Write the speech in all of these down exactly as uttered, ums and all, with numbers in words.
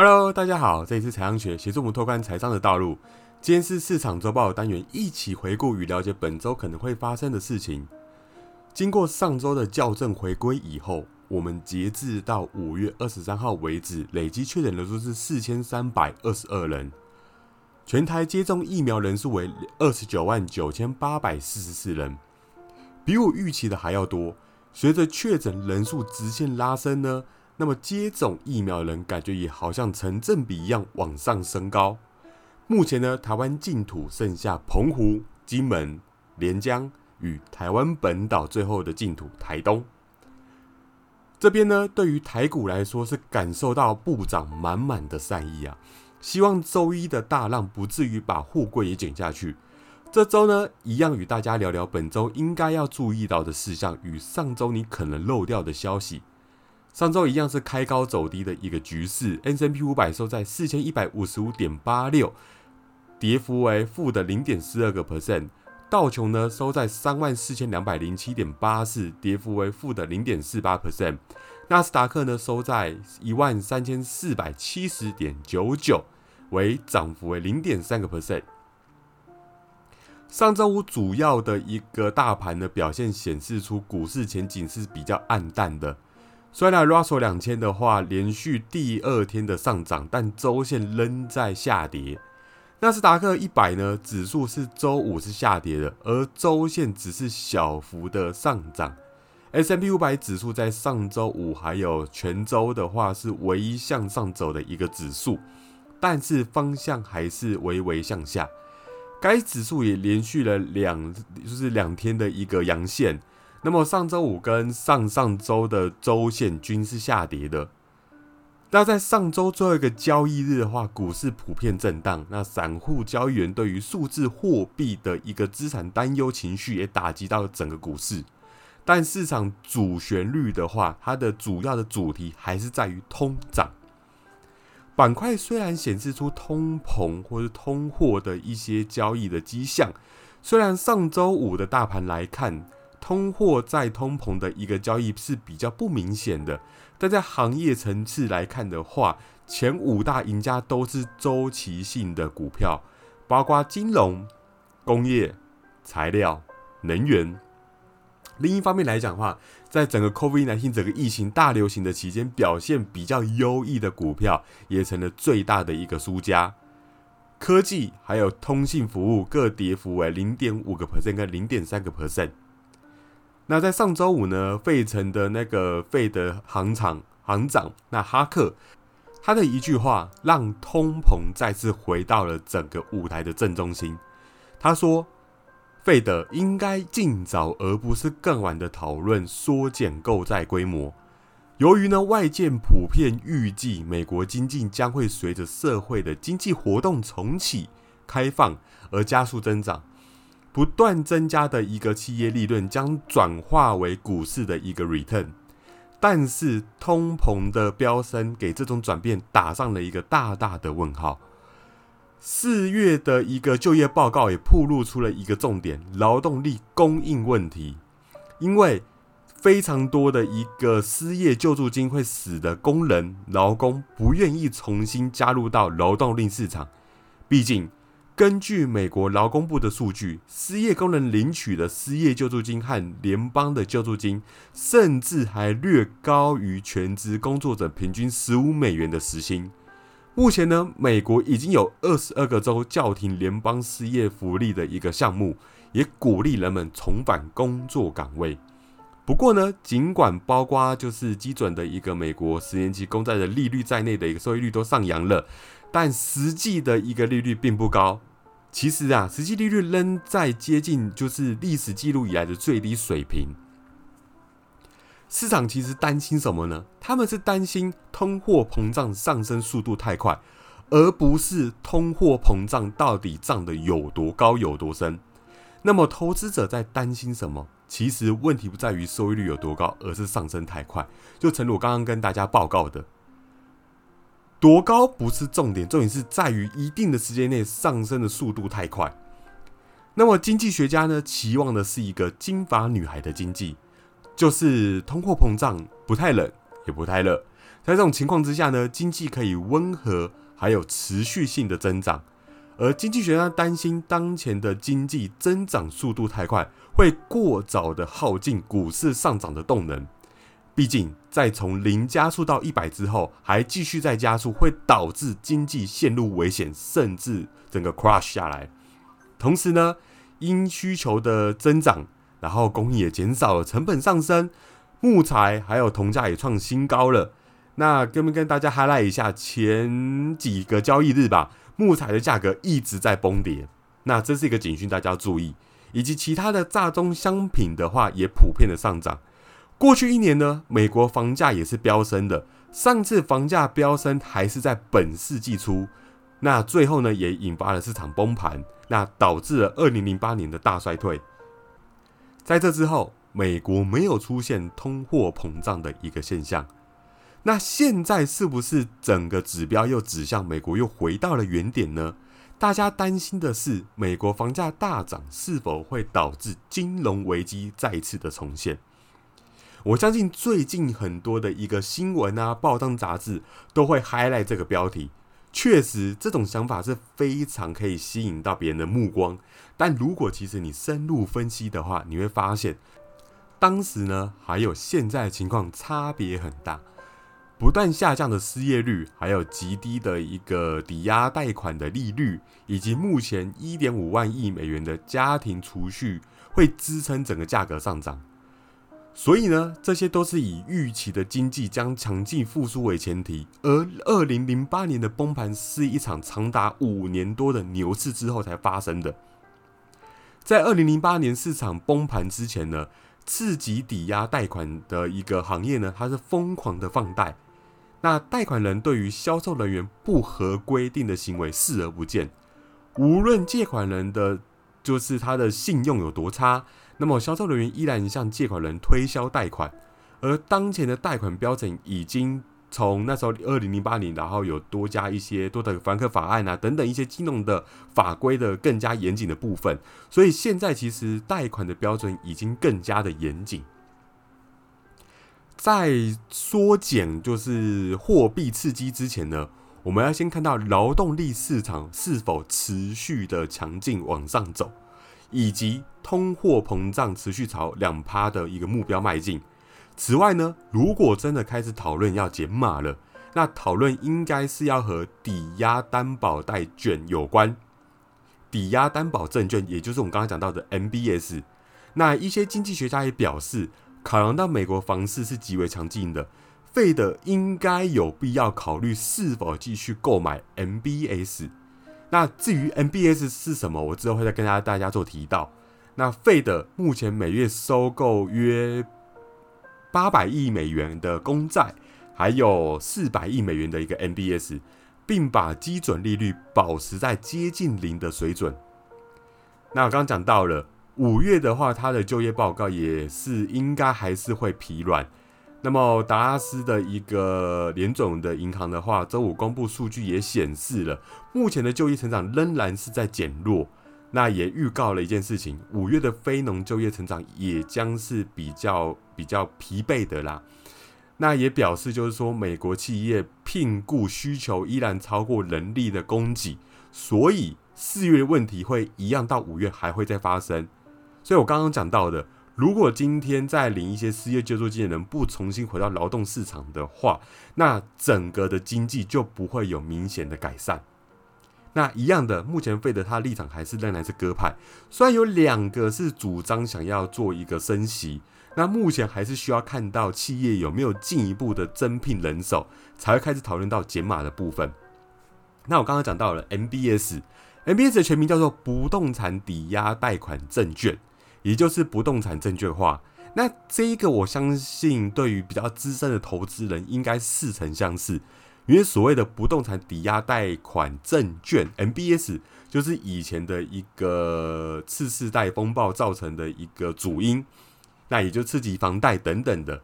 Hello， 大家好，这里是财商学，协助我们拓宽财商的道路。今天是市场周报的单元，一起回顾与了解本周可能会发生的事情。经过上周的校正回归以后，我们截至到五月二十三号为止，累积确诊人数是四千三百二十二人，全台接种疫苗人数为二十九万九千八百四十四人，比我预期的还要多。随着确诊人数直线拉升呢，那么接种疫苗的人感觉也好像成正比一样往上升高。目前呢，台湾净土剩下澎湖、金门、连江与台湾本岛最后的净土台东。这边呢，对于台股来说是感受到部长满满的善意啊，希望周一的大浪不至于把货柜也卷下去。这周呢，一样与大家聊聊本周应该要注意到的事项与上周你可能漏掉的消息。上周一样是开高走低的一个局势 ，S and P 五百 收在 四千一百五十五点八六， 跌幅为负的 零点四二个百分点， 道琼呢收在 三万四千二百零七点八四， 跌幅为负的 零点四八个百分点， 纳斯达克呢收在 一万三千四百七十点九九， 为涨幅为 零点三个百分点。 上周五主要的一个大盘的表现显示出股市前景是比较暗淡的。虽然 Russell 两千的话连续第二天的上涨，但周线仍在下跌。纳斯达克一百呢，指数是周五是下跌的，而周线只是小幅的上涨。S and P 五百 指数在上周五还有全周的话是唯一向上走的一个指数，但是方向还是微微向下。该指数也连续了两就是两天的一个阳线。那么上周五跟上上周的周线均是下跌的。那在上周最后一个交易日的话，股市普遍震荡，那散户交易员对于数字货币的一个资产担忧情绪也打击到了整个股市。但市场主旋律的话，它的主要的主题还是在于通胀。板块虽然显示出通膨或是通货的一些交易的迹象，虽然上周五的大盘来看，通货在通膨的一个交易是比较不明显的，但在行业层次来看的话，前五大赢家都是周期性的股票，包括金融、工业、材料、能源。另一方面来讲的话，在整个 COVID 十九 整个疫情大流行的期间，表现比较优异的股票也成了最大的一个输家。科技还有通信服务各跌幅为 零点五个百分点 跟 零点三个百分点。那在上周五呢，费城的那个费的行长行长那哈克，他的一句话让通膨再次回到了整个舞台的正中心。他说，费的应该尽早而不是更晚的讨论缩减购债规模。由于呢，外界普遍预计美国经济将会随着社会的经济活动重启开放而加速增长。不断增加的一个企业利润将转化为股市的一个 return， 但是通膨的飙升给这种转变打上了一个大大的问号。四月的一个就业报告也暴露出了一个重点，劳动力供应问题，因为非常多的一个失业救助金会使得工人、劳工不愿意重新加入到劳动力市场，毕竟根据美国劳工部的数据，失业工人领取的失业救助金和联邦的救助金，甚至还略高于全职工作者平均十五美元的时薪。目前呢，美国已经有二十二个州叫停联邦失业福利的一个项目，也鼓励人们重返工作岗位。不过呢，尽管包括就是基准的一个美国十年期公债的利率在内的一个收益率都上扬了，但实际的一个利率并不高。其实啊，实际利率仍在接近就是历史记录以来的最低水平。市场其实担心什么呢？他们是担心通货膨胀上升速度太快，而不是通货膨胀到底涨得有多高有多深。那么投资者在担心什么？其实问题不在于收益率有多高，而是上升太快。就正如我刚刚跟大家报告的，多高不是重点，重点是在于一定的时间内上升的速度太快。那么经济学家呢，期望的是一个金发女孩的经济，就是通货膨胀不太冷也不太热，在这种情况之下呢，经济可以温和还有持续性的增长。而经济学家担心当前的经济增长速度太快，会过早的耗尽股市上涨的动能。毕竟在从零加速到一百之后还继续再加速，会导致经济陷入危险，甚至整个 crash 下来。同时呢，因需求的增长，然后供应也减少了，成本上升，木材还有铜价也创新高了。那跟跟大家 highlight 一下前几个交易日吧，木材的价格一直在崩跌，那这是一个警讯，大家要注意。以及其他的大宗商品的话也普遍的上涨。过去一年呢，美国房价也是飙升的，上次房价飙升还是在本世纪初，那最后呢也引发了市场崩盘，那导致了二零零八年的大衰退。在这之后，美国没有出现通货膨胀的一个现象。那现在是不是整个指标又指向美国又回到了原点呢？大家担心的是美国房价大涨是否会导致金融危机再次的重现。我相信最近很多的一个新闻啊，报章杂志都会 highlight 这个标题。确实这种想法是非常可以吸引到别人的目光，但如果其实你深入分析的话，你会发现当时呢还有现在的情况差别很大。不断下降的失业率，还有极低的一个抵押贷款的利率，以及目前 一点五万亿美元的家庭储蓄会支撑整个价格上涨。所以呢，这些都是以预期的经济将强劲复苏为前提，而二零零八年的崩盘是一场长达五年多的牛市之后才发生的。在二零零八年市场崩盘之前呢，次级抵押贷款的一个行业呢，它是疯狂的放贷，那贷款人对于销售人员不合规定的行为视而不见，无论借款人的就是他的信用有多差，那么销售人员依然向借款人推销贷款。而当前的贷款标准已经从那时候二零零八年，然后有多加一些多的凡客法案啊等等一些金融的法规的更加严谨的部分，所以现在其实贷款的标准已经更加的严谨，在缩减就是货币刺激之前呢，我们要先看到劳动力市场是否持续的强劲往上走，以及通货膨胀持续朝 百分之二 的一个目标迈进。此外呢，如果真的开始讨论要减码了，那讨论应该是要和抵押担保债券有关，抵押担保证券也就是我们刚刚讲到的 M B S。 那一些经济学家也表示，考量到美国房市是极为强劲的，F E D应该有必要考虑是否继续购买 M B S。 那至于 M B S 是什么，我之后会再跟大家做提到。那 F E D 目前每月收购约八百亿美元的公债，还有四百亿美元的一个 M B S， 并把基准利率保持在接近零的水准。那我刚刚讲到了五月的话，它的就业报告也是应该还是会疲软。那么达拉斯的一个联总的银行的话，周五公布数据也显示了目前的就业成长仍然是在减弱，那也预告了一件事情，五月的非农就业成长也将是比较比较疲惫的啦。那也表示就是说，美国企业聘雇需求依然超过人力的供给，所以四月的问题会一样到五月还会再发生。所以我刚刚讲到的，如果今天在领一些失业救助金的人不重新回到劳动市场的话，那整个的经济就不会有明显的改善。那一样的，目前费德他的立场还是仍然是鸽派，虽然有两个是主张想要做一个升息，那目前还是需要看到企业有没有进一步的增聘人手，才会开始讨论到减码的部分。那我刚刚讲到了 M B S， M B S 的全名叫做不动产抵押贷款证券，也就是不动产证券化。那这一个我相信对于比较资深的投资人应该似曾相识，因为所谓的不动产抵押贷款证券 M B S 就是以前的一个次世代风暴造成的一个主因，那也就刺激房贷等等的。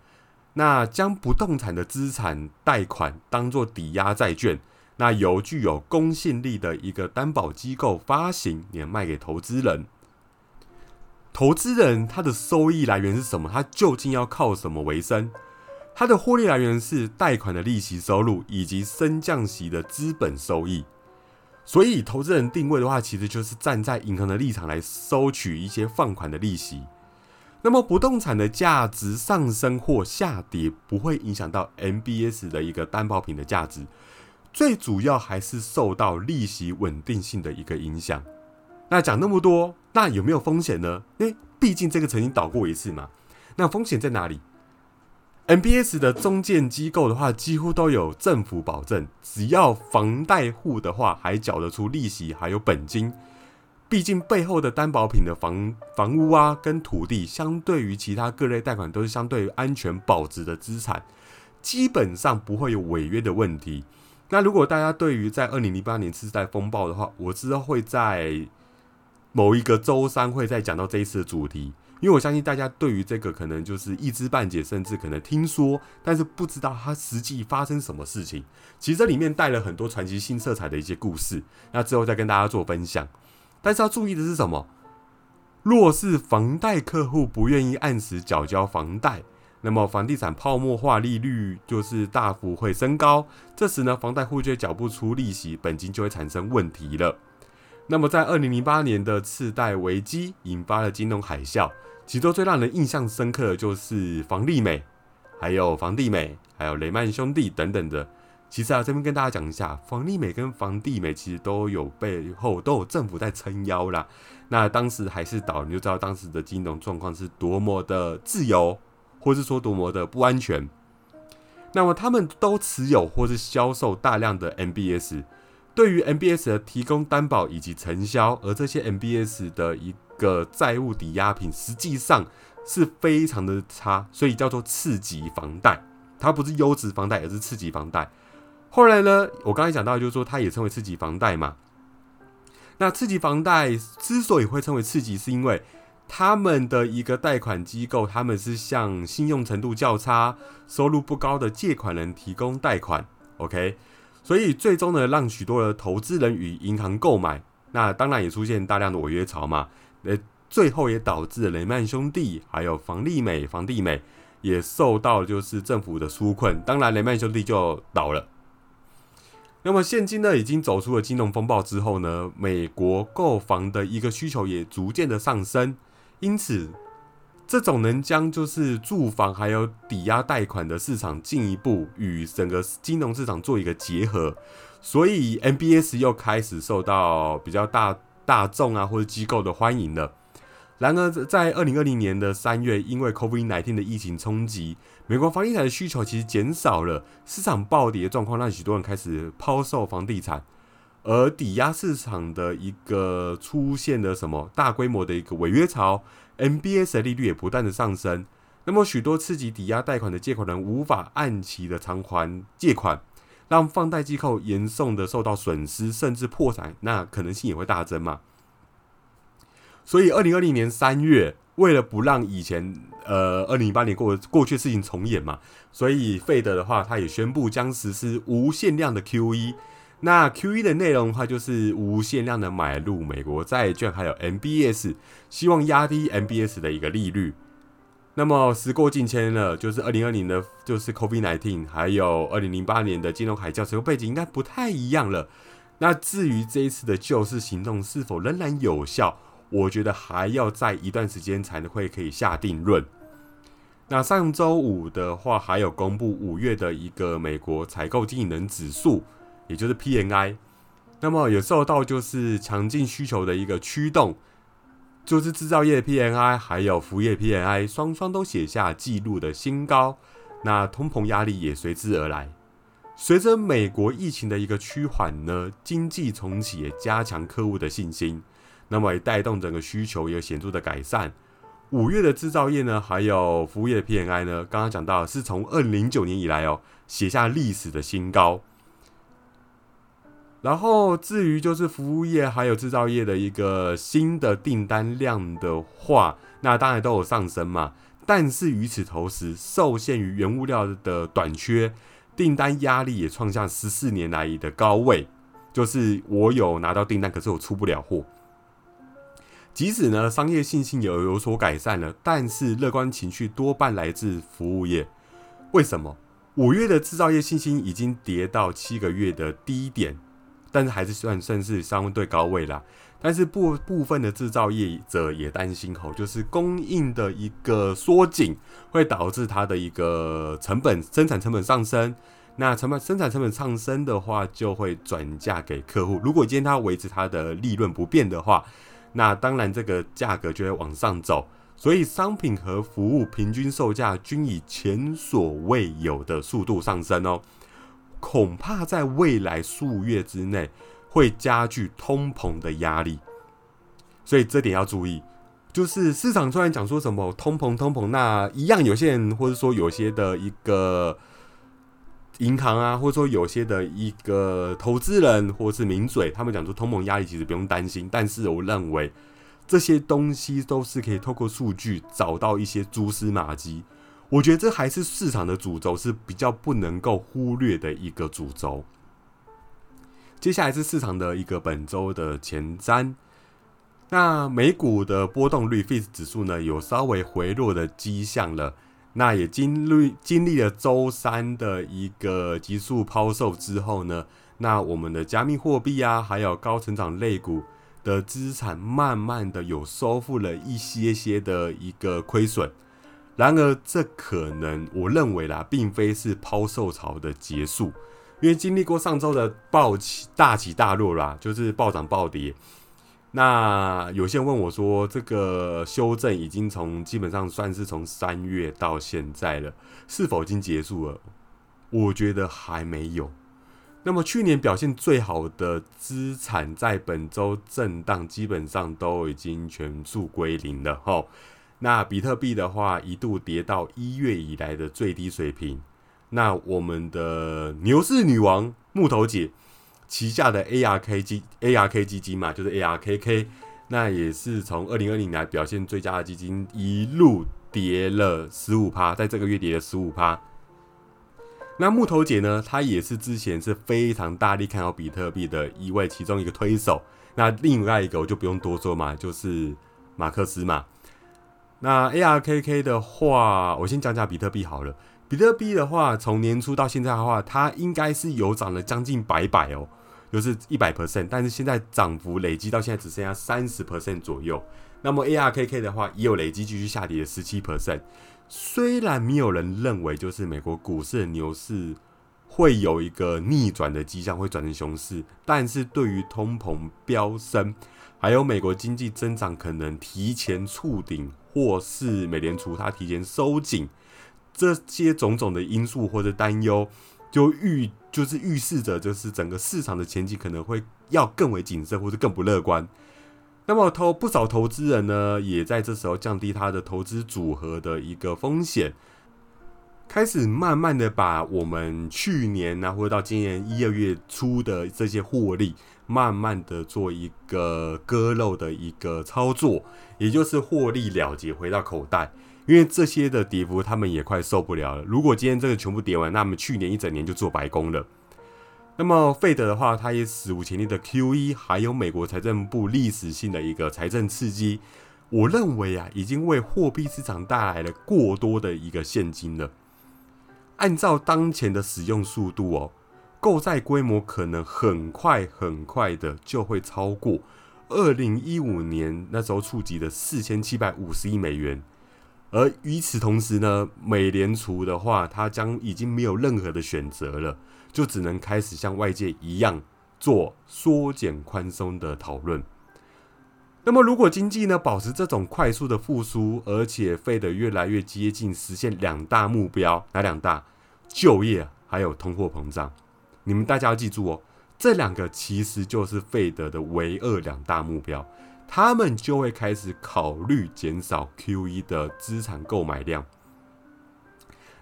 那将不动产的资产贷款当作抵押债券，那由具有公信力的一个担保机构发行，也卖给投资人。投资人他的收益来源是什么？他究竟要靠什么为生？它的获利来源是贷款的利息收入以及升降息的资本收益。所以投资人定位的话，其实就是站在银行的立场来收取一些放款的利息。那么不动产的价值上升或下跌不会影响到 M B S 的一个担保品的价值，最主要还是受到利息稳定性的一个影响。那讲那么多，那有没有风险呢？因为毕竟这个曾经倒过一次嘛。那风险在哪里？ M B S 的中介机构的话，几乎都有政府保证，只要房贷户的话还缴得出利息还有本金。毕竟背后的担保品的 房, 房屋啊跟土地，相对于其他各类贷款都是相对安全保值的资产，基本上不会有违约的问题。那如果大家对于在二零零八年次贷风暴的话，我之后会在某一个周三会再讲到这一次的主题，因为我相信大家对于这个可能就是一知半解，甚至可能听说，但是不知道它实际发生什么事情。其实这里面带了很多传奇性色彩的一些故事，那之后再跟大家做分享。但是要注意的是什么？若是房贷客户不愿意按时缴交房贷，那么房地产泡沫化利率就是大幅会升高，这时呢，房贷户却缴不出利息，本金就会产生问题了。那么在二零零八年的次贷危机引发了金融海啸，其中最让人印象深刻的就是房利美，还有房地美，还有雷曼兄弟等等的。其实啊，这边跟大家讲一下，房利美跟房地美其实都有背后都有政府在撑腰啦。那当时还是倒，你就知道当时的金融状况是多么的自由，或是说多么的不安全。那么他们都持有或是销售大量的 M B S， 对于 M B S 的提供担保以及承销，而这些 M B S 的一个债务抵押品实际上是非常的差，所以叫做次级房贷，它不是优质房贷，而是次级房贷。后来呢，我刚才讲到就是说它也称为次级房贷嘛。那次级房贷之所以会称为次级，是因为他们的一个贷款机构，他们是向信用程度较差、收入不高的借款人提供贷款 ，OK， 所以最终呢，让许多的投资人与银行购买，那当然也出现大量的违约潮嘛，呃，最后也导致雷曼兄弟还有房利美、房地美也受到就是政府的纾困，当然雷曼兄弟就倒了。那么现今呢，已经走出了金融风暴之后呢，美国购房的一个需求也逐渐的上升。因此，这种能将就是住房还有抵押贷款的市场进一步与整个金融市场做一个结合，所以 M B S 又开始受到比较大大众啊或者机构的欢迎了。然而，在二零二零年的三月，因为 COVID 十九 的疫情冲击，美国房地产的需求其实减少了，市场暴跌的状况让许多人开始抛售房地产。而抵押市场的一个出现了什么大规模的一个违约潮 ，M B S 的利率也不断的上升。那么许多次级抵押贷款的借款人无法按期的偿还借款，让放贷机构严重的受到损失，甚至破产，那可能性也会大增嘛。所以二零二零年三月，为了不让以前呃二零零八年 过, 过去的事情重演嘛，所以F E D的话，他也宣布将实施无限量的 Q E。那 Q E 的内容的话，就是无限量的买入美国债券还有 M B S， 希望压低 M B S 的一个利率。那么时过境迁了，就是二零二零的就是 COVID 十九， 还有二零零八年的金融海啸，整个背景应该不太一样了。那至于这一次的救市行动是否仍然有效，我觉得还要在一段时间才会可以下定论。那上周五的话，还有公布五月的一个美国采购经理人指数，也就是 P M I， 那么也受到就是强劲需求的一个驱动，就是制造业 P M I 还有服务业 P M I 双双都写下纪录的新高，那通膨压力也随之而来。随着美国疫情的一个趋缓呢，经济重启也加强客户的信心，那么也带动整个需求也有显著的改善。五月的制造业呢，还有服务业 P M I 呢，刚刚讲到是从二零零九年以来哦，写下历史的新高。然后至于就是服务业还有制造业的一个新的订单量的话，那当然都有上升嘛。但是与此同时，受限于原物料的短缺，订单压力也创下十四年来的高位。就是我有拿到订单，可是我出不了货。即使呢商业信心也有所改善了，但是乐观情绪多半来自服务业。为什么？五月的制造业信心已经跌到七个月的低点，但是还是算算是相对高位啦。但是 部, 部分的制造业者也担心吼，就是供应的一个缩紧会导致它的一个成本生产成本上升。那成本生产成本上升的话，就会转嫁给客户。如果今天它维持它的利润不变的话，那当然这个价格就会往上走。所以商品和服务平均售价均以前所未有的速度上升哦，恐怕在未来数月之内会加剧通膨的压力，所以这点要注意。就是市场虽然讲说什么通膨通膨，那一样有些人或者说有些的一个银行啊，或者说有些的一个投资人或是名嘴，他们讲说通膨压力其实不用担心，但是我认为这些东西都是可以透过数据找到一些蛛丝马迹，我觉得这还是市场的主轴，是比较不能够忽略的一个主轴。接下来是市场的一个本周的前瞻。那美股的波动率 F E D 指数呢有稍微回落的迹象了，那也经历经历了周三的一个急速抛售之后呢，那我们的加密货币啊，还有高成长类股的资产慢慢的有收复了一些些的一个亏损，然而这可能我认为啦，并非是抛售潮的结束，因为经历过上周的暴起大起大落啦，就是暴涨暴跌。那有些人问我说，这个修正已经从基本上算是从三月到现在了，是否已经结束了？我觉得还没有。那么去年表现最好的资产在本周震荡，基本上都已经全数归零了齁。那比特币的话一度跌到一月以来的最低水平。那我们的牛市女王木头姐旗下的 A R K ，A R K 基金嘛，就是 A R K K， 那也是从二零二零年来表现最佳的基金，一路跌了 百分之十五， 在这个月跌了 百分之十五。那木头姐呢，她也是之前是非常大力看好比特币的一位其中一个推手，那另外一个我就不用多说嘛，就是马克思嘛。那 A R K K 的话，我先讲讲比特币好了。比特币的话，从年初到现在的话，它应该是有涨了将近百百哦，就是 百分之百， 但是现在涨幅累积到现在只剩下 百分之三十 左右。那么 A R K K 的话，也有累积继续下跌的 百分之十七，虽然没有人认为就是美国股市的牛市会有一个逆转的迹象，会转成熊市，但是对于通膨飙升，还有美国经济增长可能提前触顶，或是美联储它提前收紧，这些种种的因素或者担忧，就预就是预示着就是整个市场的前景可能会要更为谨慎，或者更不乐观。那么投不少投资人呢，也在这时候降低他的投资组合的一个风险，开始慢慢的把我们去年啊，或者到今年一二月初的这些获利，慢慢的做一个割肉的一个操作，也就是获利了结回到口袋。因为这些的跌幅他们也快受不了了，如果今天这个全部跌完，那我们去年一整年就做白工了。那么 F E D 的话，它也史无前例的 Q E， 还有美国财政部历史性的一个财政刺激，我认为啊，已经为货币市场带来了过多的一个现金了。按照当前的使用速度哦，购债规模可能很快很快的就会超过二零一五年那时候触及的四千七百五十亿美元。而与此同时呢，美联储的话，它将已经没有任何的选择了，就只能开始像外界一样做缩减宽松的讨论。那么如果经济呢保持这种快速的复苏，而且F E D越来越接近实现两大目标，哪两大？就业还有通货膨胀。你们大家要记住哦，这两个其实就是F E D的唯二两大目标。他们就会开始考虑减少 Q E 的资产购买量。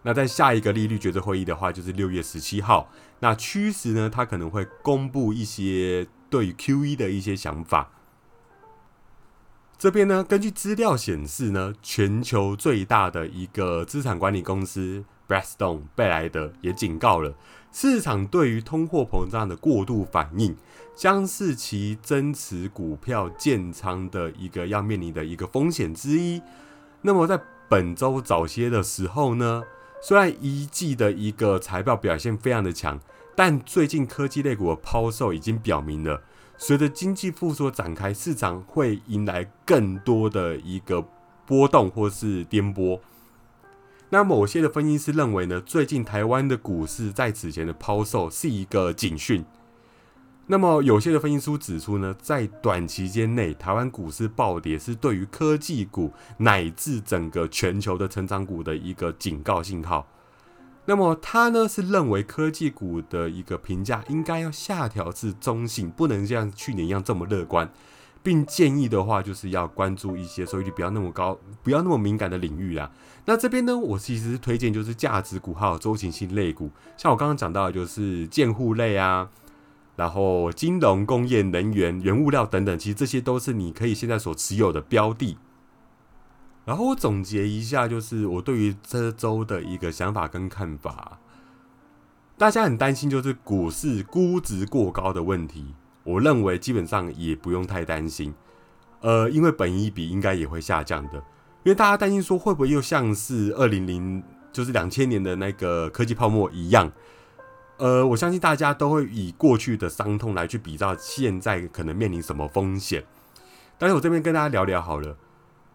那在下一个利率决策会议的话，就是六月十七号。那趋势呢，他可能会公布一些对于 Q E 的一些想法。这边呢，根据资料显示呢，全球最大的一个资产管理公司 Blackstone 贝莱德也警告了，市场对于通货膨胀的过度反应，将是其增持股票建仓的一个要面临的一个风险之一。那么在本周早些的时候呢，虽然一季的一个财报表现非常的强，但最近科技类股的抛售已经表明了，随着经济复苏展开，市场会迎来更多的一个波动或是颠簸。那某些的分析师认为呢，最近台湾的股市在此前的抛售是一个警讯。那么有些的分析师指出呢，在短期间内，台湾股市暴跌是对于科技股乃至整个全球的成长股的一个警告信号。那么他呢是认为科技股的一个评价应该要下调至中性，不能像去年一样这么乐观，并建议的话就是要关注一些收益率不要那么高、不要那么敏感的领域啦。那这边呢，我其实推荐就是价值股还有周期性类股，像我刚刚讲到的就是建护类啊，然后金融、工业、能源、原物料等等，其实这些都是你可以现在所持有的标的。然后我总结一下，就是我对于这周的一个想法跟看法。大家很担心就是股市估值过高的问题，我认为基本上也不用太担心，呃，因为本益比应该也会下降的，因为大家担心说会不会又像是二零零就是两千年的那个科技泡沫一样，呃，我相信大家都会以过去的伤痛来去比较现在可能面临什么风险。但是我这边跟大家聊聊好了，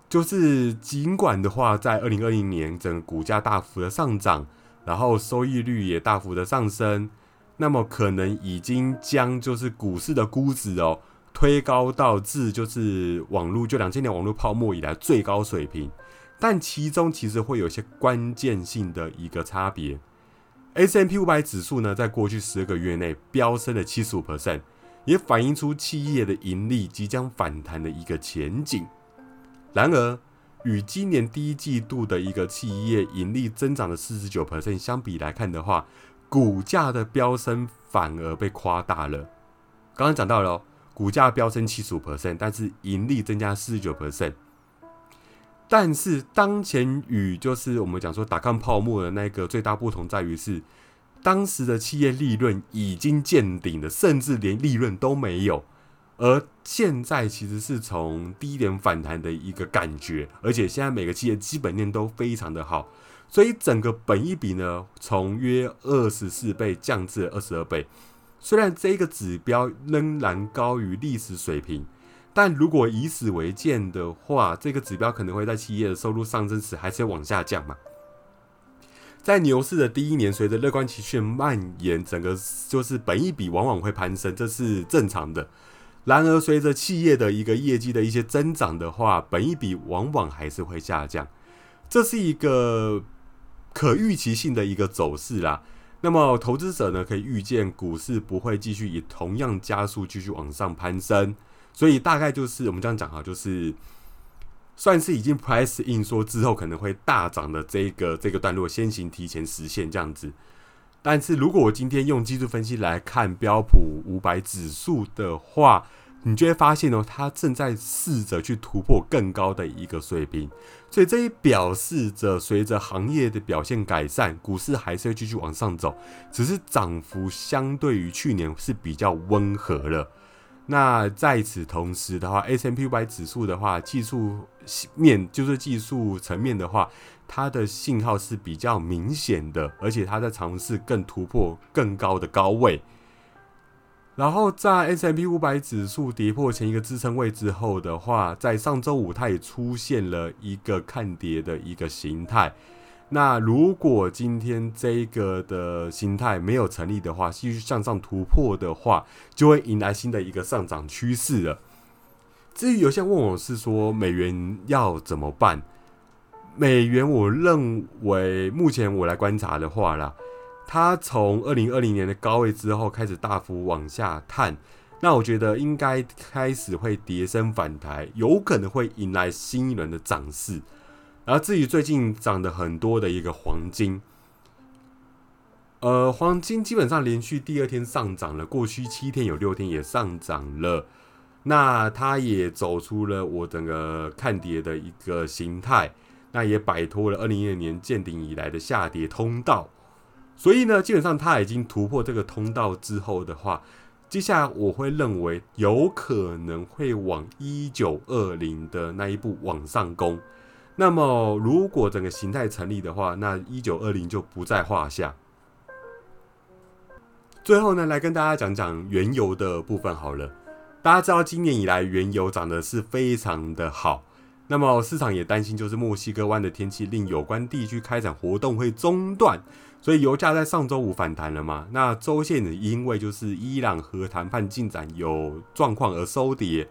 就是尽管的话，在二零二零年整个股价大幅的上涨，然后收益率也大幅的上升，那么可能已经将就是股市的估值哦推高到至就是网络就两千年网络泡沫以来最高水平，但其中其实会有一些关键性的一个差别。S and P 五百 指数呢，在过去十二个月内飙升了 百分之七十五， 也反映出企业的盈利即将反弹的一个前景。然而，与今年第一季度的一个企业盈利增长的 百分之四十九 相比来看的话，股价的飙升反而被夸大了。刚刚讲到了、哦、股价飙升 百分之七十五， 但是盈利增加 百分之四十九。但是当前与就是我们讲说打抗泡沫的那个最大不同在于是，当时的企业利润已经见顶了，甚至连利润都没有，而现在其实是从低点反弹的一个感觉，而且现在每个企业基本面都非常的好，所以整个本益比呢，从约二十四倍降至二十二倍。虽然这个指标仍然高于历史水平，但如果以史为鉴的话，这个指标可能会在企业的收入上升时还是要往下降嘛。在牛市的第一年，随着乐观情绪蔓延，整个就是本益比往往会攀升，这是正常的。然而，随着企业的一个业绩的一些增长的话，本益比往往还是会下降，这是一个可预期性的一个走势啦。那么，投资者呢可以预见股市不会继续以同样加速继续往上攀升。所以大概就是我们这样讲哈，就是算是已经 price in 说之后可能会大涨的这个这个段落，先行提前实现这样子。但是如果我今天用技术分析来看标普五百指数的话，你就会发现哦，它正在试着去突破更高的一个水平。所以这也表示着，随着行业的表现改善，股市还是会继续往上走，只是涨幅相对于去年是比较温和了。那在此同时的话 ，S and P 五百 指数的话，技术面就是技术层面的话，它的信号是比较明显的，而且它在尝试更突破更高的高位。然后在 S and P 五百 指数跌破前一个支撑位之后的话，在上周五它也出现了一个看跌的一个形态。那如果今天这个的形态没有成立的话，继续向上突破的话，就会迎来新的一个上涨趋势了。至于有些人问我是说美元要怎么办，美元我认为目前我来观察的话啦，它从二零二零年的高位之后开始大幅往下探，那我觉得应该开始会跌升反弹，有可能会迎来新一轮的涨势。然后至于最近涨得很多的一个黄金，呃，黄金基本上连续第二天上涨了，过去七天有六天也上涨了，那它也走出了我整个看跌的一个形态，那也摆脱了二零一二年见顶以来的下跌通道，所以呢，基本上它已经突破这个通道之后的话，接下来我会认为有可能会往一九二零的那一步往上攻。那么如果整个形态成立的话，那一九二零就不在话下。最后呢，来跟大家讲讲原油的部分好了。大家知道今年以来原油涨得是非常的好，那么市场也担心就是墨西哥湾的天气令有关地区开展活动会中断，所以油价在上周五反弹了嘛。那周线也因为就是伊朗核谈判进展有状况而收跌。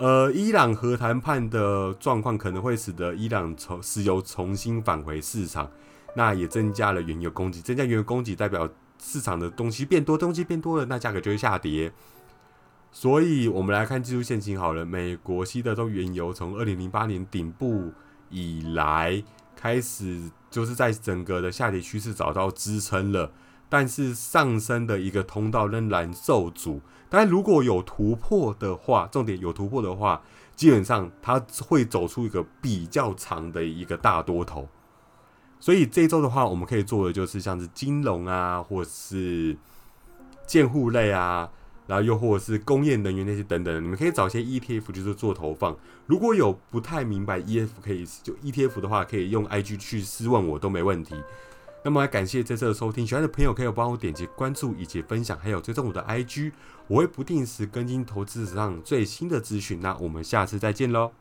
呃，伊朗核谈判的状况可能会使得伊朗石油重新返回市场，那也增加了原油供给，增加原油供给代表市场的东西变多，东西变多了，那价格就会下跌。所以我们来看技术线型好了。美国西德州原油从二零零八年顶部以来开始就是在整个的下跌趋势找到支撑了，但是上升的一个通道仍然受阻。当然如果有突破的话，重点有突破的话，基本上它会走出一个比较长的一个大多头。所以这一周的话，我们可以做的就是像是金融啊，或是建护类啊，然后又或者是工业能源那些等等，你们可以找一些 E T F 就是做投放。如果有不太明白 E F 可以就 E T F 的话，可以用 I G 去私问我都没问题。那么感谢这次的收听，喜欢的朋友可以帮我点击关注以及分享，还有追踪我的 I G， 我会不定时更新投资史上最新的资讯。那我们下次再见咯。